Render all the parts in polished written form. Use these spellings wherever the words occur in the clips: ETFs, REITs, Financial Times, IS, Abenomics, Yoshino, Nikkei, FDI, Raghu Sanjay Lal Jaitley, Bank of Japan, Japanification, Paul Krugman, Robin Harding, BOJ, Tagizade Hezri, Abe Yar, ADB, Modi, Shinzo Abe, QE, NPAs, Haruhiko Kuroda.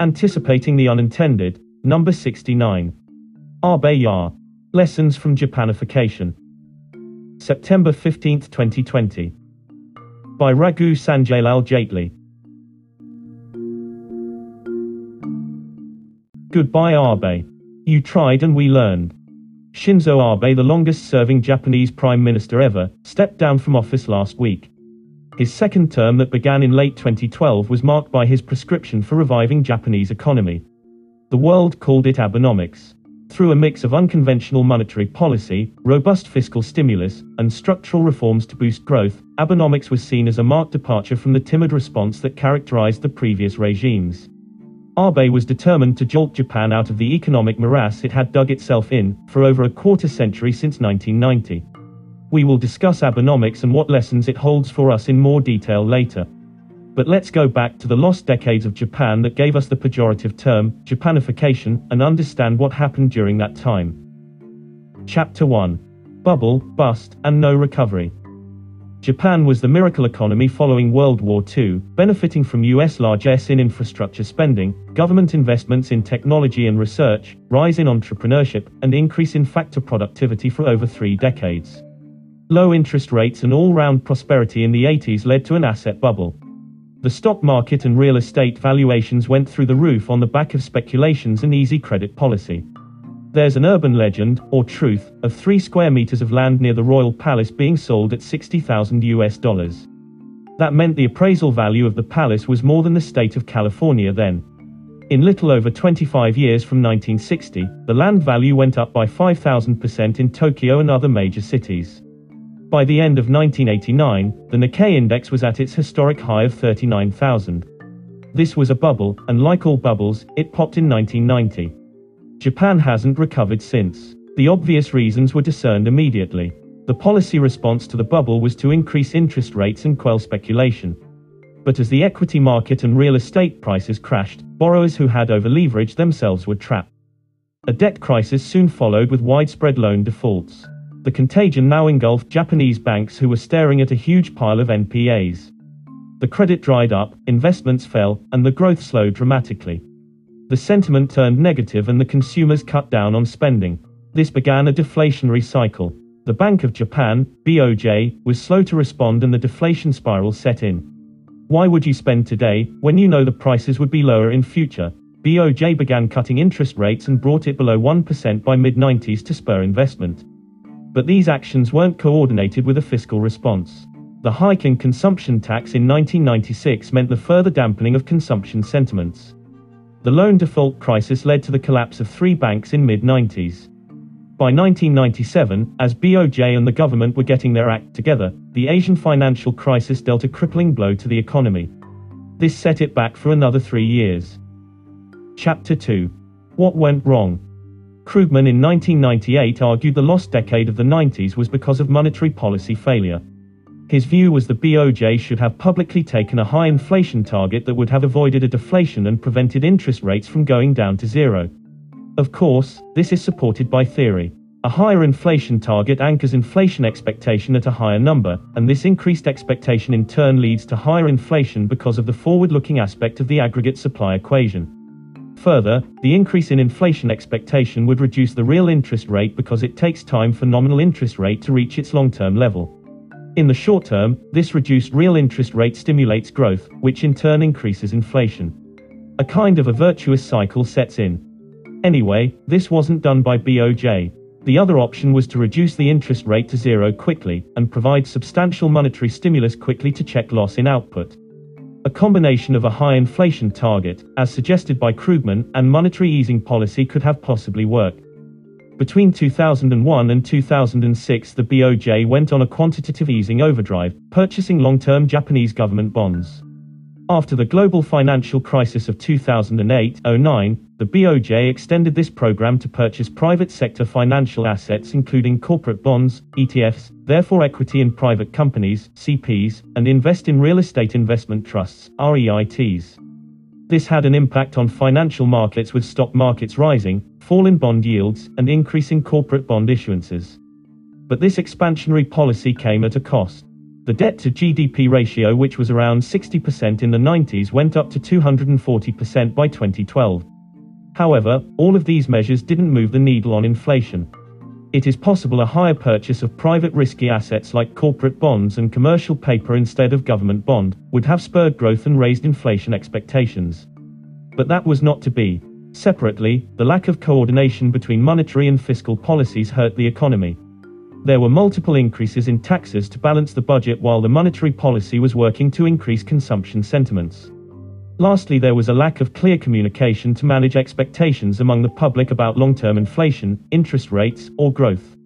Anticipating the Unintended, Number 69. Abe Yar. Lessons from Japanification. September 15, 2020. By Raghu Sanjay Lal Jaitley. Goodbye Abe. You tried and we learned. Shinzo Abe, the longest-serving Japanese prime minister ever, stepped down from office last week. His second term that began in late 2012 was marked by his prescription for reviving Japanese economy. The world called it Abenomics. Through a mix of unconventional monetary policy, robust fiscal stimulus, and structural reforms to boost growth, Abenomics was seen as a marked departure from the timid response that characterized the previous regimes. Abe was determined to jolt Japan out of the economic morass it had dug itself in, for over a quarter century since 1990. We will discuss Abenomics and what lessons it holds for us in more detail later. But let's go back to the lost decades of Japan that gave us the pejorative term, Japanification, and understand what happened during that time. Chapter 1. Bubble, Bust, and No Recovery. Japan was the miracle economy following World War II, benefiting from US largesse in infrastructure spending, government investments in technology and research, rise in entrepreneurship, and increase in factor productivity for over 3 decades. Low interest rates and all-round prosperity in the 80s led to an asset bubble. The stock market and real estate valuations went through the roof on the back of speculations and easy credit policy. There's an urban legend, or truth, of 3 square meters of land near the Royal Palace being sold at $60,000. That meant the appraisal value of the palace was more than the state of California then. In little over 25 years from 1960, the land value went up by 5,000% in Tokyo and other major cities. By the end of 1989, the Nikkei index was at its historic high of 39,000. This was a bubble, and like all bubbles, it popped in 1990. Japan hasn't recovered since. The obvious reasons were discerned immediately. The policy response to the bubble was to increase interest rates and quell speculation. But as the equity market and real estate prices crashed, borrowers who had over-leveraged themselves were trapped. A debt crisis soon followed with widespread loan defaults. The contagion now engulfed Japanese banks who were staring at a huge pile of NPAs. The credit dried up, investments fell, and the growth slowed dramatically. The sentiment turned negative and the consumers cut down on spending. This began a deflationary cycle. The Bank of Japan, BOJ, was slow to respond and the deflation spiral set in. Why would you spend today, when you know the prices would be lower in future? BOJ began cutting interest rates and brought it below 1% by mid-90s to spur investment. But these actions weren't coordinated with a fiscal response. The hike in consumption tax in 1996 meant the further dampening of consumption sentiments. The loan default crisis led to the collapse of 3 banks in mid-90s. By 1997, as BOJ and the government were getting their act together, the Asian financial crisis dealt a crippling blow to the economy. This set it back for another 3 years. Chapter 2. What went wrong? Krugman in 1998 argued the lost decade of the 90s was because of monetary policy failure. His view was the BOJ should have publicly taken a high inflation target that would have avoided a deflation and prevented interest rates from going down to zero. Of course, this is supported by theory. A higher inflation target anchors inflation expectation at a higher number, and this increased expectation in turn leads to higher inflation because of the forward-looking aspect of the aggregate supply equation. Further, the increase in inflation expectation would reduce the real interest rate because it takes time for nominal interest rate to reach its long-term level. In the short term, this reduced real interest rate stimulates growth, which in turn increases inflation. A kind of a virtuous cycle sets in. Anyway, this wasn't done by BOJ. The other option was to reduce the interest rate to zero quickly, and provide substantial monetary stimulus quickly to check loss in output. A combination of a high inflation target, as suggested by Krugman, and monetary easing policy could have possibly worked. Between 2001 and 2006 the BOJ went on a quantitative easing overdrive, purchasing long-term Japanese government bonds. After the global financial crisis of 2008-09, the BOJ extended this program to purchase private sector financial assets including corporate bonds, ETFs, therefore equity in private companies, CPs, and invest in real estate investment trusts, REITs. This had an impact on financial markets with stock markets rising, fall in bond yields, and increasing corporate bond issuances. But this expansionary policy came at a cost. The debt-to-GDP ratio, which was around 60% in the 90s, went up to 240% by 2012. However, all of these measures didn't move the needle on inflation. It is possible a higher purchase of private risky assets like corporate bonds and commercial paper instead of government bond would have spurred growth and raised inflation expectations. But that was not to be. Separately, the lack of coordination between monetary and fiscal policies hurt the economy. There were multiple increases in taxes to balance the budget while the monetary policy was working to increase consumption sentiments. Lastly, there was a lack of clear communication to manage expectations among the public about long-term inflation, interest rates, or growth.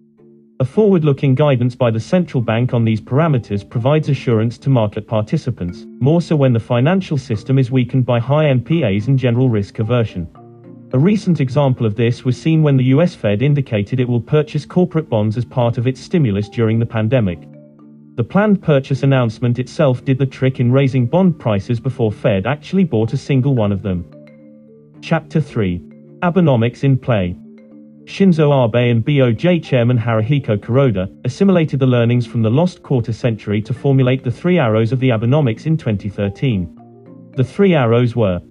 A forward-looking guidance by the central bank on these parameters provides assurance to market participants, more so when the financial system is weakened by high NPAs and general risk aversion. A recent example of this was seen when the US Fed indicated it will purchase corporate bonds as part of its stimulus during the pandemic. The planned purchase announcement itself did the trick in raising bond prices before Fed actually bought a single one of them. Chapter 3. Abenomics in play. Shinzo Abe and BOJ Chairman Haruhiko Kuroda assimilated the learnings from the lost quarter century to formulate the three arrows of the Abenomics in 2013. The three arrows were: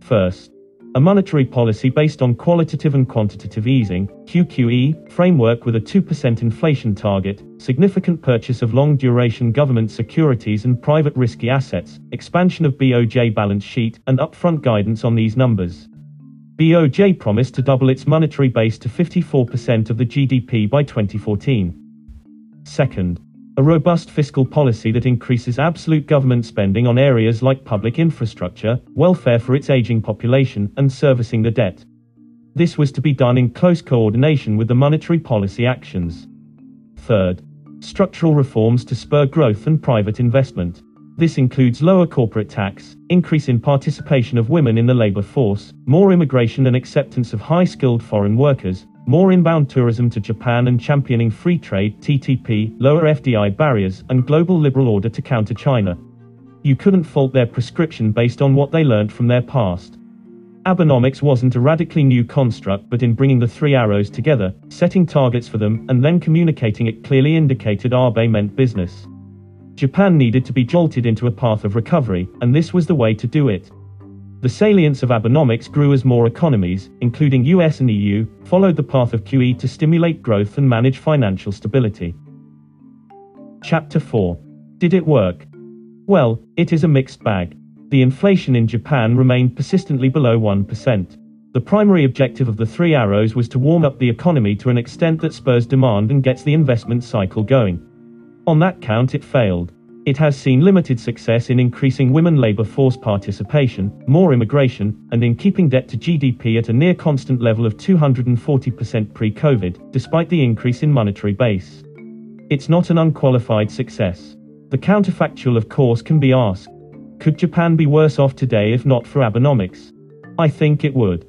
first, a monetary policy based on qualitative and quantitative easing, QE, framework with a 2% inflation target, significant purchase of long-duration government securities and private risky assets, expansion of BOJ balance sheet, and upfront guidance on these numbers. BOJ promised to double its monetary base to 54% of the GDP by 2014. Second, a robust fiscal policy that increases absolute government spending on areas like public infrastructure, welfare for its aging population, and servicing the debt. This was to be done in close coordination with the monetary policy actions. Third, structural reforms to spur growth and private investment. This includes lower corporate tax, increase in participation of women in the labor force, more immigration and acceptance of high-skilled foreign workers, more inbound tourism to Japan and championing free trade, TPP, lower FDI barriers, and global liberal order to counter China. You couldn't fault their prescription based on what they learned from their past. Abenomics wasn't a radically new construct, but in bringing the three arrows together, setting targets for them, and then communicating it clearly indicated Abe meant business. Japan needed to be jolted into a path of recovery, and this was the way to do it. The salience of Abenomics grew as more economies, including US and EU, followed the path of QE to stimulate growth and manage financial stability. Chapter 4. Did it work? Well, it is a mixed bag. The inflation in Japan remained persistently below 1%. The primary objective of the three arrows was to warm up the economy to an extent that spurs demand and gets the investment cycle going. On that count, it failed. It has seen limited success in increasing women labor force participation, more immigration, and in keeping debt to GDP at a near constant level of 240% pre-COVID, despite the increase in monetary base. It's not an unqualified success. The counterfactual, of course, can be asked: could Japan be worse off today if not for Abenomics? I think it would.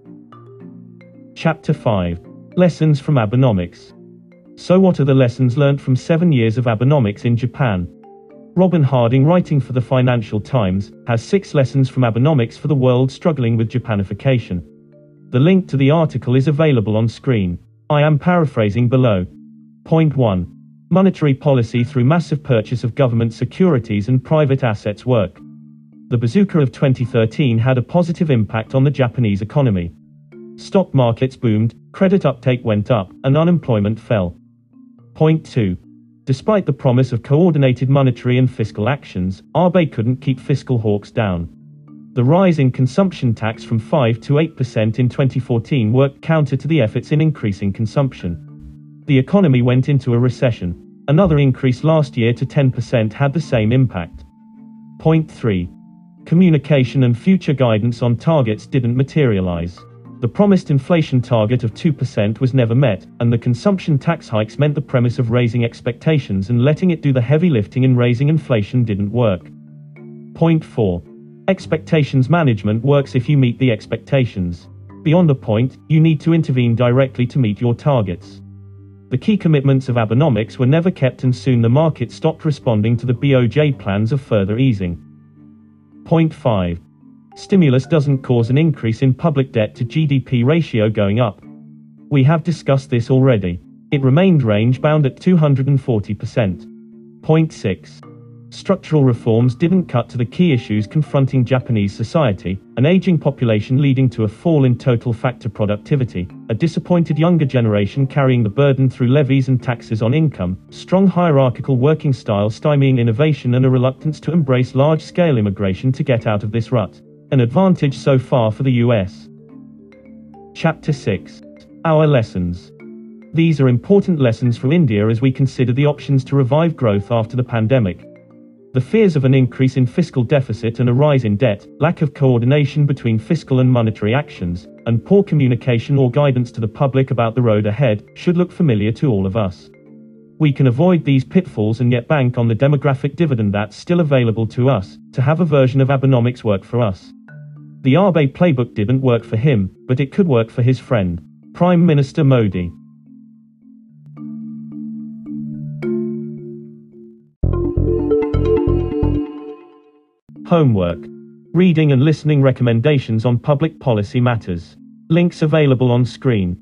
Chapter 5. Lessons from Abenomics. So what are the lessons learned from 7 years of Abenomics in Japan? Robin Harding, writing for the Financial Times, has 6 lessons from Abenomics for the world struggling with Japanification. The link to the article is available on screen. I am paraphrasing below. Point 1. Monetary policy through massive purchase of government securities and private assets work. The bazooka of 2013 had a positive impact on the Japanese economy. Stock markets boomed, credit uptake went up, and unemployment fell. Point 2. Despite the promise of coordinated monetary and fiscal actions, Abe couldn't keep fiscal hawks down. The rise in consumption tax from 5 to 8% in 2014 worked counter to the efforts in increasing consumption. The economy went into a recession. Another increase last year to 10% had the same impact. Point 3. Communication and future guidance on targets didn't materialize. The promised inflation target of 2% was never met, and the consumption tax hikes meant the premise of raising expectations and letting it do the heavy lifting in raising inflation didn't work. Point 4. Expectations management works if you meet the expectations. Beyond a point, you need to intervene directly to meet your targets. The key commitments of Abenomics were never kept, and soon the market stopped responding to the BOJ plans of further easing. Point 5. Stimulus doesn't cause an increase in public debt to GDP ratio going up. We have discussed this already. It remained range-bound at 240%. Point 6. Structural reforms didn't cut to the key issues confronting Japanese society, an aging population leading to a fall in total factor productivity, a disappointed younger generation carrying the burden through levies and taxes on income, strong hierarchical working style stymieing innovation, and a reluctance to embrace large-scale immigration to get out of this rut. An advantage so far for the US. Chapter 6. Our lessons. These are important lessons from India as we consider the options to revive growth after the pandemic. The fears of an increase in fiscal deficit and a rise in debt, lack of coordination between fiscal and monetary actions, and poor communication or guidance to the public about the road ahead, should look familiar to all of us. We can avoid these pitfalls and yet bank on the demographic dividend that's still available to us, to have a version of Abenomics work for us. The Abe playbook didn't work for him, but it could work for his friend, Prime Minister Modi. Homework. Reading and listening recommendations on public policy matters. Links available on screen.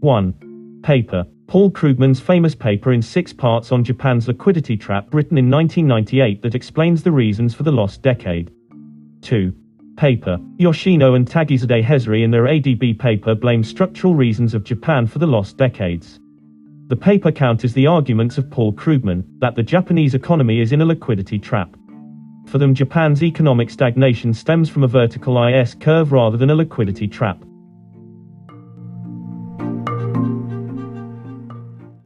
1. Paper. Paul Krugman's famous paper in 6 parts on Japan's liquidity trap, written in 1998, that explains the reasons for the lost decade. 2. Paper. Yoshino and Tagizade Hezri in their ADB paper blame structural reasons of Japan for the lost decades. The paper counters the arguments of Paul Krugman that the Japanese economy is in a liquidity trap. For them, Japan's economic stagnation stems from a vertical IS curve rather than a liquidity trap.